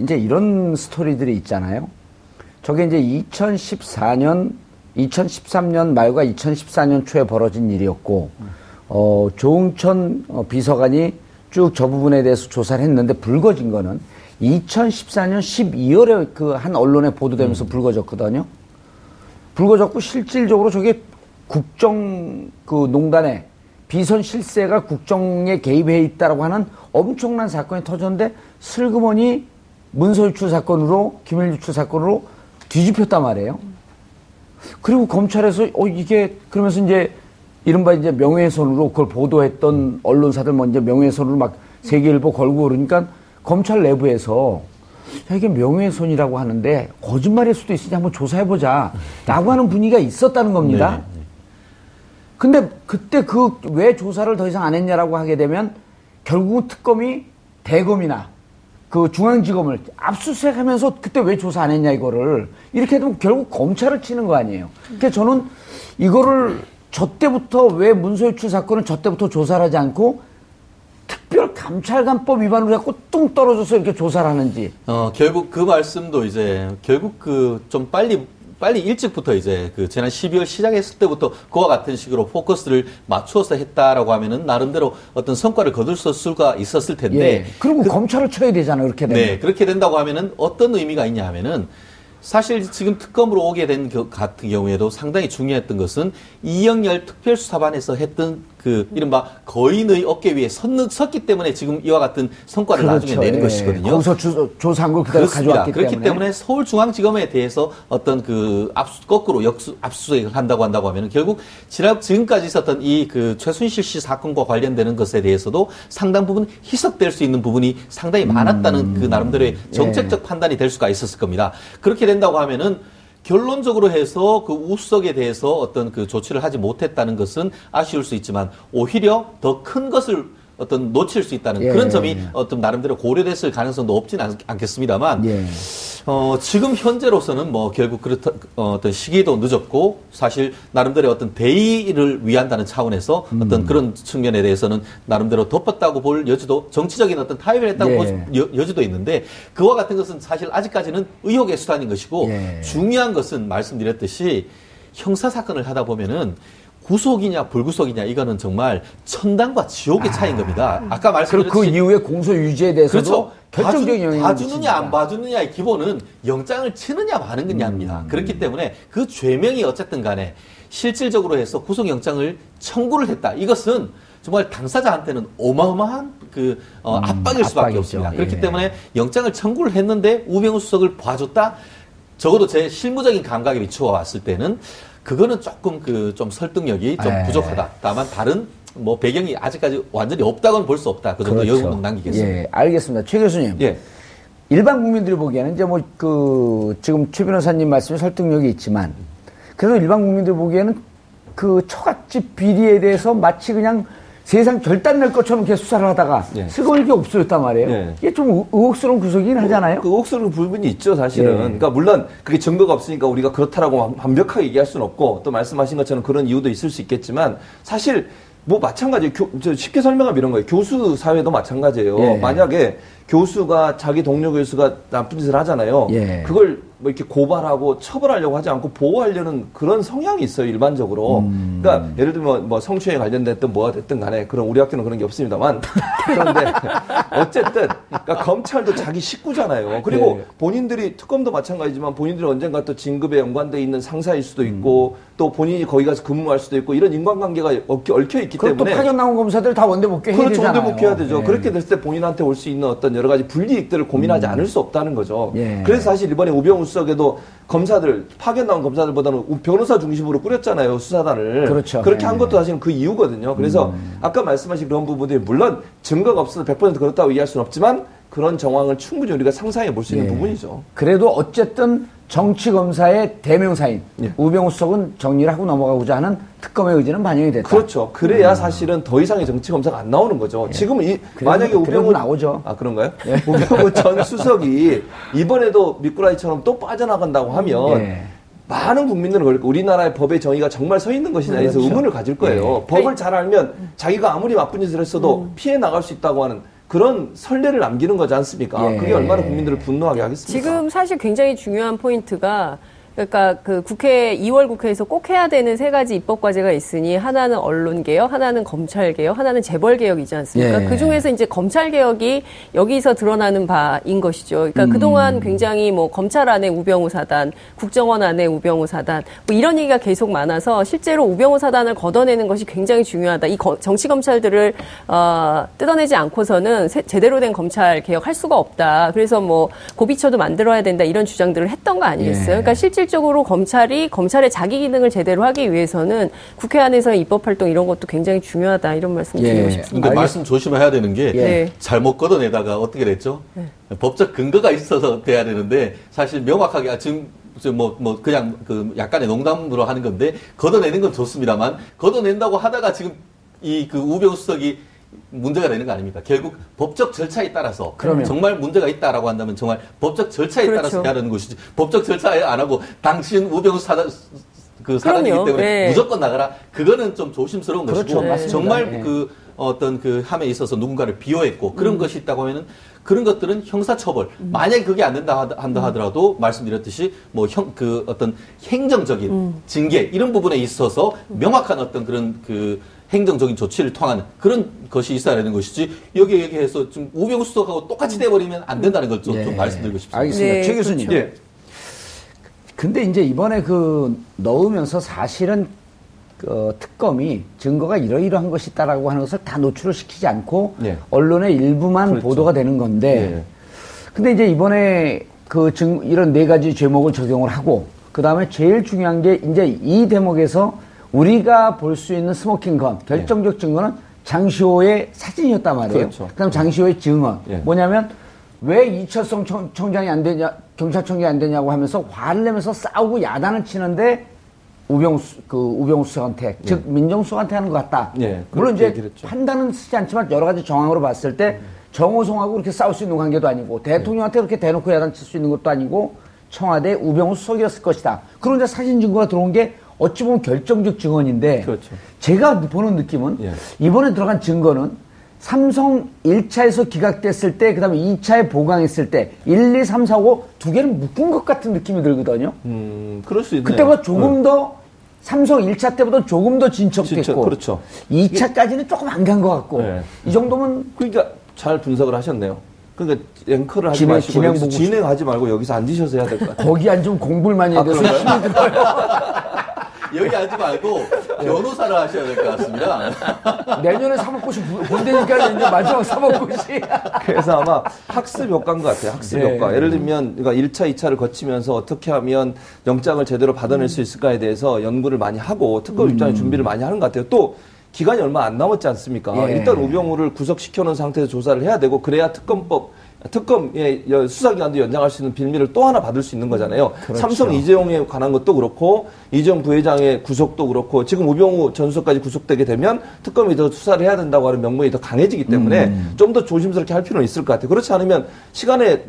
이제 이런 스토리들이 있잖아요. 저게 이제 2013년 말과 2014년 초에 벌어진 일이었고, 조응천 비서관이 쭉 저 부분에 대해서 조사를 했는데 불거진 거는 2014년 12월에 그 한 언론에 보도되면서 불거졌거든요. 불거졌고 실질적으로 저게 국정 그 농단에 비선 실세가 국정에 개입해 있다라고 하는 엄청난 사건이 터졌는데 슬그머니 문서 유출 사건으로 기밀 유출 사건으로 뒤집혔단 말이에요. 그리고 검찰에서 이게 그러면서 이제 이른바 이제 명예훼손으로 그걸 보도했던 언론사들 먼저 명예훼손으로 막 세계일보 걸고 그러니까 검찰 내부에서 이게 명예훼손이라고 하는데 거짓말일 수도 있으니 한번 조사해보자 라고 하는 분위기가 있었다는 겁니다. 근데 그때 그 왜 조사를 더 이상 안 했냐라고 하게 되면 결국은 특검이 대검이나 그 중앙지검을 압수수색하면서 그때 왜 조사 안 했냐 이거를 이렇게 되면 결국 검찰을 치는 거 아니에요. 그러니까 저는 이거를 저 때부터 왜 문서유출 사건을 저 때부터 조사를 하지 않고 특별감찰관법 위반으로 자꾸 뚱 떨어져서 이렇게 조사를 하는지. 결국 그 말씀도 이제 결국 그 좀 빨리 일찍부터 이제 그 지난 12월 시작했을 때부터 그와 같은 식으로 포커스를 맞추어서 했다라고 하면은 나름대로 어떤 성과를 거둘 수가 있었을 텐데. 예. 그리고 검찰을 쳐야 되잖아요. 그렇게 되면. 네. 그렇게 된다고 하면은 어떤 의미가 있냐 하면은 사실 지금 특검으로 오게 된 같은 경우에도 상당히 중요했던 것은 이영렬 특별수사반에서 했던 그 이른바 거인의 어깨 위에 섰기 때문에 지금 이와 같은 성과를 그렇죠. 나중에 내는 예. 것이거든요. 거기서 조사한 걸 그대로 가져왔기 때문에. 그렇기 때문에 서울중앙지검에 대해서 어떤 그 거꾸로 압수수색을 한다고 하면 결국 지금까지 있었던 이 그 최순실 씨 사건과 관련되는 것에 대해서도 상당 부분 희석될 수 있는 부분이 상당히 많았다는 그 나름대로의 정책적 예. 판단이 될 수가 있었을 겁니다. 그렇게 된다고 하면은 결론적으로 해서 그 우수석에 대해서 어떤 그 조치를 하지 못했다는 것은 아쉬울 수 있지만 오히려 더 큰 것을 어떤 놓칠 수 있다는 예, 그런 점이 예. 어떤 나름대로 고려됐을 가능성도 없진 않겠습니다만 예. 지금 현재로서는 뭐 결국 어떤 시기도 늦었고 사실 나름대로 어떤 대의를 위한다는 차원에서 어떤 그런 측면에 대해서는 나름대로 덮었다고 볼 여지도 정치적인 어떤 타협을 했다고 볼 예. 여지도 있는데 그와 같은 것은 사실 아직까지는 의혹의 수단인 것이고 예. 중요한 것은 말씀드렸듯이 형사 사건을 하다 보면은 구속이냐 불구속이냐 이거는 정말 천당과 지옥의 차이인 겁니다. 아까 말씀드렸듯이 그 이후에 공소 유지에 대해서도 그렇죠. 결정적인 영향을 봐주느냐 안 봐주느냐의 기본은 영장을 치느냐 마느냐입니다. 그렇기 때문에 그 죄명이 어쨌든 간에 실질적으로 해서 구속영장을 청구를 했다. 이것은 정말 당사자한테는 어마어마한 그 압박일 수밖에 없습니다. 그렇기 예. 때문에 영장을 청구를 했는데 우병우 수석을 봐줬다. 적어도 제 실무적인 감각에 비추어 왔을 때는 그거는 조금 그 좀 설득력이 좀 에이. 부족하다. 다만 다른 뭐 배경이 아직까지 완전히 없다고는 볼 수 없다. 그 정도 여부는 남기겠습니다. 예, 알겠습니다. 최 교수님. 예. 일반 국민들이 보기에는 이제 뭐 그 지금 최 변호사님 말씀에 설득력이 있지만 그래도 일반 국민들이 보기에는 그 처갓집 비리에 대해서 마치 그냥 세상 결단날 것처럼 계속 수사를 하다가 예. 쓸거리게 없어졌단 말이에요. 예. 이게 좀 의혹스러운 구석이긴 하잖아요. 그 의혹스러운 부분이 있죠, 사실은. 예. 그러니까 물론 그게 증거가 없으니까 우리가 그렇다라고 완벽하게 얘기할 수는 없고 또 말씀하신 것처럼 그런 이유도 있을 수 있겠지만 사실 뭐 마찬가지예요. 쉽게 설명하면 이런 거예요. 교수 사회도 마찬가지예요. 예. 만약에 교수가 자기 동료 교수가 나쁜 짓을 하잖아요. 예. 그걸 뭐 이렇게 고발하고 처벌하려고 하지 않고 보호하려는 그런 성향이 있어요, 일반적으로. 그러니까 예를 들면 뭐 성추행에 관련됐든 뭐가 됐든 간에 그런 우리 학교는 그런 게 없습니다만. 그런데 어쨌든 그러니까 검찰도 자기 식구잖아요. 그리고 네. 본인들이 특검도 마찬가지지만 본인들이 언젠가 또 진급에 연관돼 있는 상사일 수도 있고 또 본인이 거기 가서 근무할 수도 있고 이런 인간관계가 얽혀 있기 때문에. 또 파견 나온 검사들 다 원대복귀 해야 되잖아요. 그렇죠, 원대복귀 해야 되죠. 네. 그렇게 됐을 때 본인한테 올 수 있는 어떤 여러 가지 불이익들을 고민하지 않을 수 없다는 거죠. 예. 그래서 사실 이번에 우병우 수석에도 검사들 파견 나온 검사들보다는 변호사 중심으로 꾸렸잖아요, 수사단을. 그렇죠. 그렇게 예. 한 것도 사실은 그 이유거든요. 그래서 아까 말씀하신 그런 부분들이 물론 증거가 없어서 100% 그렇다고 이해할 수는 없지만 그런 정황을 충분히 우리가 상상해 볼 수 있는 예. 부분이죠. 그래도 어쨌든 정치검사의 대명사인 예. 우병우 수석은 정리를 하고 넘어가고자 하는 특검의 의지는 반영이 됐다. 그렇죠. 그래야 사실은 더 이상의 정치검사가 안 나오는 거죠. 예. 지금 만약에 우병우 나오죠. 아 그런가요? 예. 우병우 전 수석이 이번에도 미꾸라지처럼 또 빠져나간다고 하면 예. 많은 국민들은 그럴까 우리나라의 법의 정의가 정말 서 있는 것이냐 해서 그렇죠. 의문을 가질 거예요. 예. 법을 잘 알면 자기가 아무리 나쁜 짓을 했어도 피해 나갈 수 있다고 하는 그런 선례를 남기는 거지 않습니까? 예. 그게 얼마나 국민들을 분노하게 하겠습니까? 지금 사실 굉장히 중요한 포인트가 그러니까 그 2월 국회에서 꼭 해야 되는 세 가지 입법 과제가 있으니 하나는 언론 개혁, 하나는 검찰 개혁, 하나는 재벌 개혁이지 않습니까? 예. 그 중에서 이제 검찰 개혁이 여기서 드러나는 바인 것이죠. 그러니까 그동안 굉장히 뭐 검찰 안에 우병우 사단, 국정원 안에 우병우 사단 뭐 이런 얘기가 계속 많아서 실제로 우병우 사단을 걷어내는 것이 굉장히 중요하다. 이 정치 검찰들을 뜯어내지 않고서는 제대로 된 검찰 개혁 할 수가 없다. 그래서 뭐 고비처도 만들어야 된다 이런 주장들을 했던 거 아니겠어요? 그러니까 실질적으로 검찰의 자기 기능을 제대로 하기 위해서는 국회 안에서의 입법 활동 이런 것도 굉장히 중요하다 이런 말씀 드리고 싶습니다. 근데 말씀 조심해야 되는 게 예. 잘못 걷어내다가 어떻게 됐죠? 예. 법적 근거가 있어서 돼야 되는데 사실 명확하게 지금 그냥 그 약간의 농담으로 하는 건데 걷어내는 건 좋습니다만 걷어낸다고 하다가 지금 이 그 우병우 수석이 문제가 되는 거 아닙니까? 결국 법적 절차에 따라서 그러면. 정말 문제가 있다라고 한다면 정말 법적 절차에 그렇죠. 따라서 해야 하는 것이지 법적 절차에 안 하고 당신 우병우 사단이기 때문에 네. 무조건 나가라. 그거는 좀 조심스러운 그렇죠. 것이고 네. 정말 네. 그 어떤 그 함에 있어서 누군가를 비호했고 그런 것이 있다고 하면은 그런 것들은 형사처벌. 만약에 그게 안 된다 하더라도 말씀드렸듯이 뭐 그 어떤 행정적인 징계 이런 부분에 있어서 명확한 어떤 그런 그 행정적인 조치를 통한 그런 것이 있어야 되는 것이지 여기 얘기해서 좀 우병우 수석하고 똑같이 돼버리면 안 된다는 걸 좀 네. 말씀드리고 싶습니다. 알겠습니다. 네, 최 교수님. 그렇죠. 네. 근데 이제 이번에 그 넣으면서 사실은 특검이 증거가 이러이러한 것이 있다라고 하는 것을 다 노출을 시키지 않고 네. 언론의 일부만 그렇죠. 보도가 되는 건데 네. 근데 이제 이번에 그 이런 네 가지 죄목을 적용을 하고 그 다음에 제일 중요한 게 이제 이 대목에서 우리가 볼 수 있는 스모킹 건 결정적 증거는 장시호의 사진이었단 말이에요. 그렇죠. 그다음 장시호의 증언 네. 뭐냐면 왜 이철성 총장이 안 되냐 경찰청장이 안 되냐고 하면서 화를 내면서 싸우고 야단을 치는데. 우병우 수석한테, 예. 즉 민정수석한테 하는 것 같다. 예, 물론 이제 판단은 쓰지 않지만 여러 가지 정황으로 봤을 때 정호성하고 그렇게 싸울 수 있는 관계도 아니고 대통령한테 그렇게 대놓고 야단칠 수 있는 것도 아니고 청와대 우병우 수석이었을 것이다. 그런 이제 사진 증거가 들어온 게 어찌 보면 결정적 증언인데 그렇죠. 제가 보는 느낌은 예. 이번에 들어간 증거는 삼성 1차에서 기각됐을 때, 그 다음에 2차에 보강했을 때, 1, 2, 3, 4, 5 두 개를 묶은 것 같은 느낌이 들거든요. 그럴 수 있네요. 그때보다 조금 더, 삼성 1차 때보다 조금 더 진척됐고, 그렇죠. 2차까지는 조금 안 간 것 같고, 네. 이 정도면. 그러니까 잘 분석을 하셨네요. 그러니까 앵커를 하지 마시고, 진행하지 말고 여기서 앉으셔서 해야 될 것 같아요. 거기 앉으면 공부를 많이 해야 돼서 힘이 들어요. 여기 앉지 말고 변호사를 하셔야 될 것 같습니다. 내년에 사법고시 본대니까 이제 마지막 사법고시. 그래서 아마 학습 효과인 것 같아요. 학습 네. 효과. 예를 들면 그러니까 1차, 2차를 거치면서 어떻게 하면 영장을 제대로 받아낼 수 있을까에 대해서 연구를 많이 하고 특검 입장에 준비를 많이 하는 것 같아요. 또 기간이 얼마 안 남았지 않습니까? 예. 일단 우병우를 구속시켜놓은 상태에서 조사를 해야 되고 그래야 특검의 수사기간도 연장할 수 있는 빌미를 또 하나 받을 수 있는 거잖아요. 그렇죠. 삼성 이재용에 관한 것도 그렇고 이재용 부회장의 구속도 그렇고 지금 우병우 전 수석까지 구속되게 되면 특검이 더 수사를 해야 된다고 하는 명분이 더 강해지기 때문에 좀 더 조심스럽게 할 필요는 있을 것 같아요. 그렇지 않으면 시간이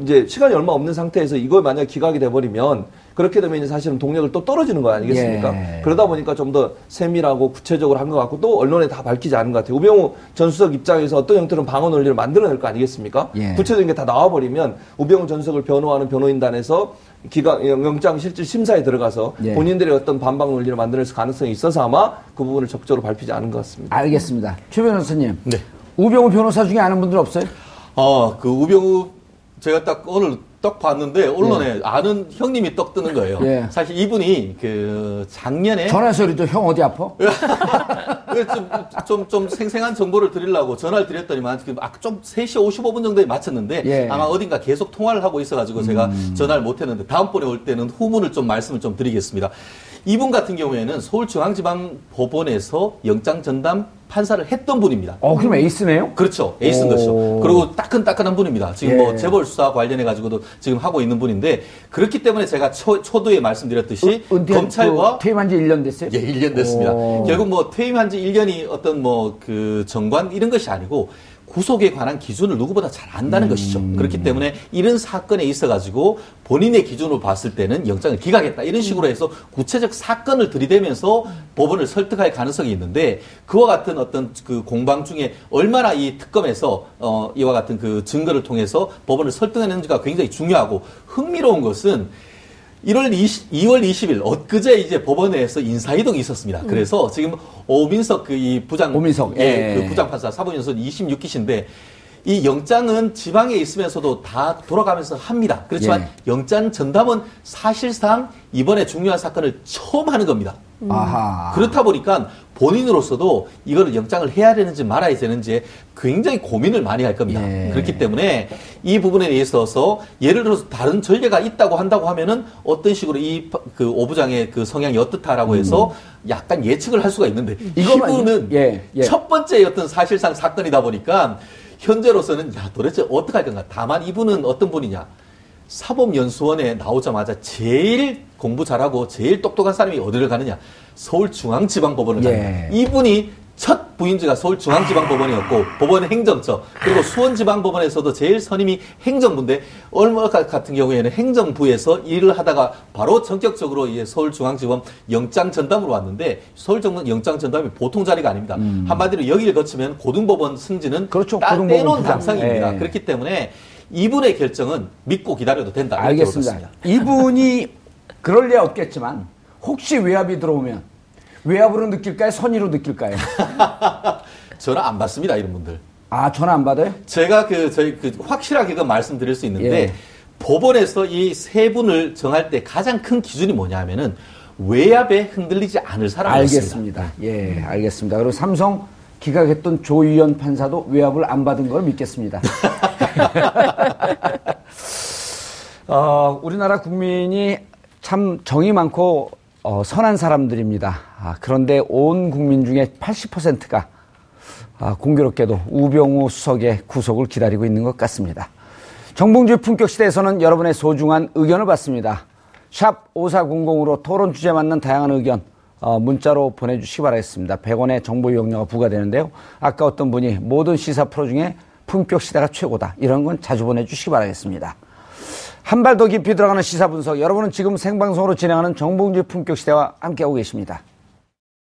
얼마 없는 상태에서 이걸 만약에 기각이 돼버리면 그렇게 되면 이제 사실은 동력을 또 떨어지는 거 아니겠습니까? 예. 그러다 보니까 좀 더 세밀하고 구체적으로 한 것 같고 또 언론에 다 밝히지 않은 것 같아요. 우병우 전 수석 입장에서 어떤 형태로 방어 논리를 만들어낼 거 아니겠습니까? 예. 구체적인 게 다 나와버리면 우병우 전 수석을 변호하는 변호인단에서 영장 실질 심사에 들어가서 예. 본인들의 어떤 반박 논리를 만들어낼 가능성이 있어서 아마 그 부분을 적절히 밝히지 않은 것 같습니다. 알겠습니다. 최 변호사님, 네. 우병우 변호사 중에 아는 분들 없어요? 그 우병우 제가 딱 오늘 떡 봤는데 언론에 예. 아는 형님이 떡 뜨는 거예요. 예. 사실 이분이 그 작년에 전화해서 그러죠. 형 어디 아파? 좀 생생한 정보를 드리려고 전화를 드렸더니만 지금 좀 3시 55분 정도에 마쳤는데 예. 아마 어딘가 계속 통화를 하고 있어가지고 제가 전화를 못했는데 다음번에 올 때는 후문을 좀 말씀을 좀 드리겠습니다. 이분 같은 경우에는 서울중앙지방법원에서 영장전담 판사를 했던 분입니다. 그럼 에이스네요? 그렇죠. 에이스인 것이죠. 그리고 따끈따끈한 분입니다. 지금 예. 뭐 재벌수사 관련해가지고도 지금 하고 있는 분인데 그렇기 때문에 제가 초두에 말씀드렸듯이 검찰과 퇴임한 지 1년 됐어요? 예, 1년 됐습니다. 결국 뭐 퇴임한 지 1년이 어떤 뭐 그 정관 이런 것이 아니고 구속에 관한 기준을 누구보다 잘 안다는 것이죠. 그렇기 때문에 이런 사건에 있어가지고 본인의 기준으로 봤을 때는 영장을 기각했다. 이런 식으로 해서 구체적 사건을 들이대면서 법원을 설득할 가능성이 있는데 그와 같은 어떤 그 공방 중에 얼마나 이 특검에서 이와 같은 그 증거를 통해서 법원을 설득했는지가 굉장히 중요하고 흥미로운 것은 2월 20일, 엊그제 이제 법원에서 인사이동이 있었습니다. 그래서 지금 오민석 오민석. 예. 그 부장판사 사법연수 26기신데, 이 영장은 지방에 있으면서도 다 돌아가면서 합니다. 그렇지만 예. 영장 전담은 사실상 이번에 중요한 사건을 처음 하는 겁니다. 아하. 그렇다 보니까 본인으로서도 이거를 영장을 해야 되는지 말아야 되는지에 굉장히 고민을 많이 할 겁니다. 예. 그렇기 때문에 이 부분에 있어서 예를 들어서 다른 전례가 있다고 한다고 하면은 어떤 식으로 그 오부장의 그 성향이 어떻다라고 해서 약간 예측을 할 수가 있는데 이거는 첫 번째 어떤 사실상 사건이다 보니까 현재로서는 도대체 어떻게 할 건가. 다만 이분은 어떤 분이냐. 사법연수원에 나오자마자 제일 공부 잘하고 제일 똑똑한 사람이 어디를 가느냐. 서울중앙지방법원을 가느냐. 이분이 첫 부임지가 서울중앙지방법원이었고 법원 행정처, 그리고 수원지방법원에서도 제일 선임이 행정부인데 얼마 같은 경우에는 행정부에서 일을 하다가 바로 전격적으로 서울중앙지검 영장전담으로 왔는데 서울중앙 영장전담이 보통 자리가 아닙니다. 한마디로 여기를 거치면 고등법원 승진은 그렇죠, 떼놓은 당상입니다. 네. 그렇기 때문에 이분의 결정은 믿고 기다려도 된다. 알겠습니다. 이분이 그럴 리 없겠지만 혹시 외압이 들어오면 외압으로 느낄까요? 선의로 느낄까요? 전화 안 받습니다, 이런 분들. 아, 전화 안 받아요? 제가 확실하게 말씀드릴 수 있는데, 예. 법원에서 이 세 분을 정할 때 가장 큰 기준이 뭐냐면은 외압에 흔들리지 않을 사람이었습니다. 알겠습니다. 예, 알겠습니다. 그리고 삼성 기각했던 조희연 판사도 외압을 안 받은 걸 믿겠습니다. 우리나라 국민이 참 정이 많고 선한 사람들입니다. 그런데 온 국민 중에 80%가 공교롭게도 우병우 수석의 구속을 기다리고 있는 것 같습니다. 정봉주의 품격시대에서는 여러분의 소중한 의견을 받습니다. 샵 5400으로 토론 주제에 맞는 다양한 의견 문자로 보내주시기 바라겠습니다. 100원의 정보 이용료가 부과되는데요. 아까 어떤 분이 모든 시사 프로 중에 품격시대가 최고다. 이런 건 자주 보내주시기 바라겠습니다. 한 발 더 깊이 들어가는 시사 분석, 여러분은 지금 생방송으로 진행하는 정봉주 품격시대와 함께하고 계십니다.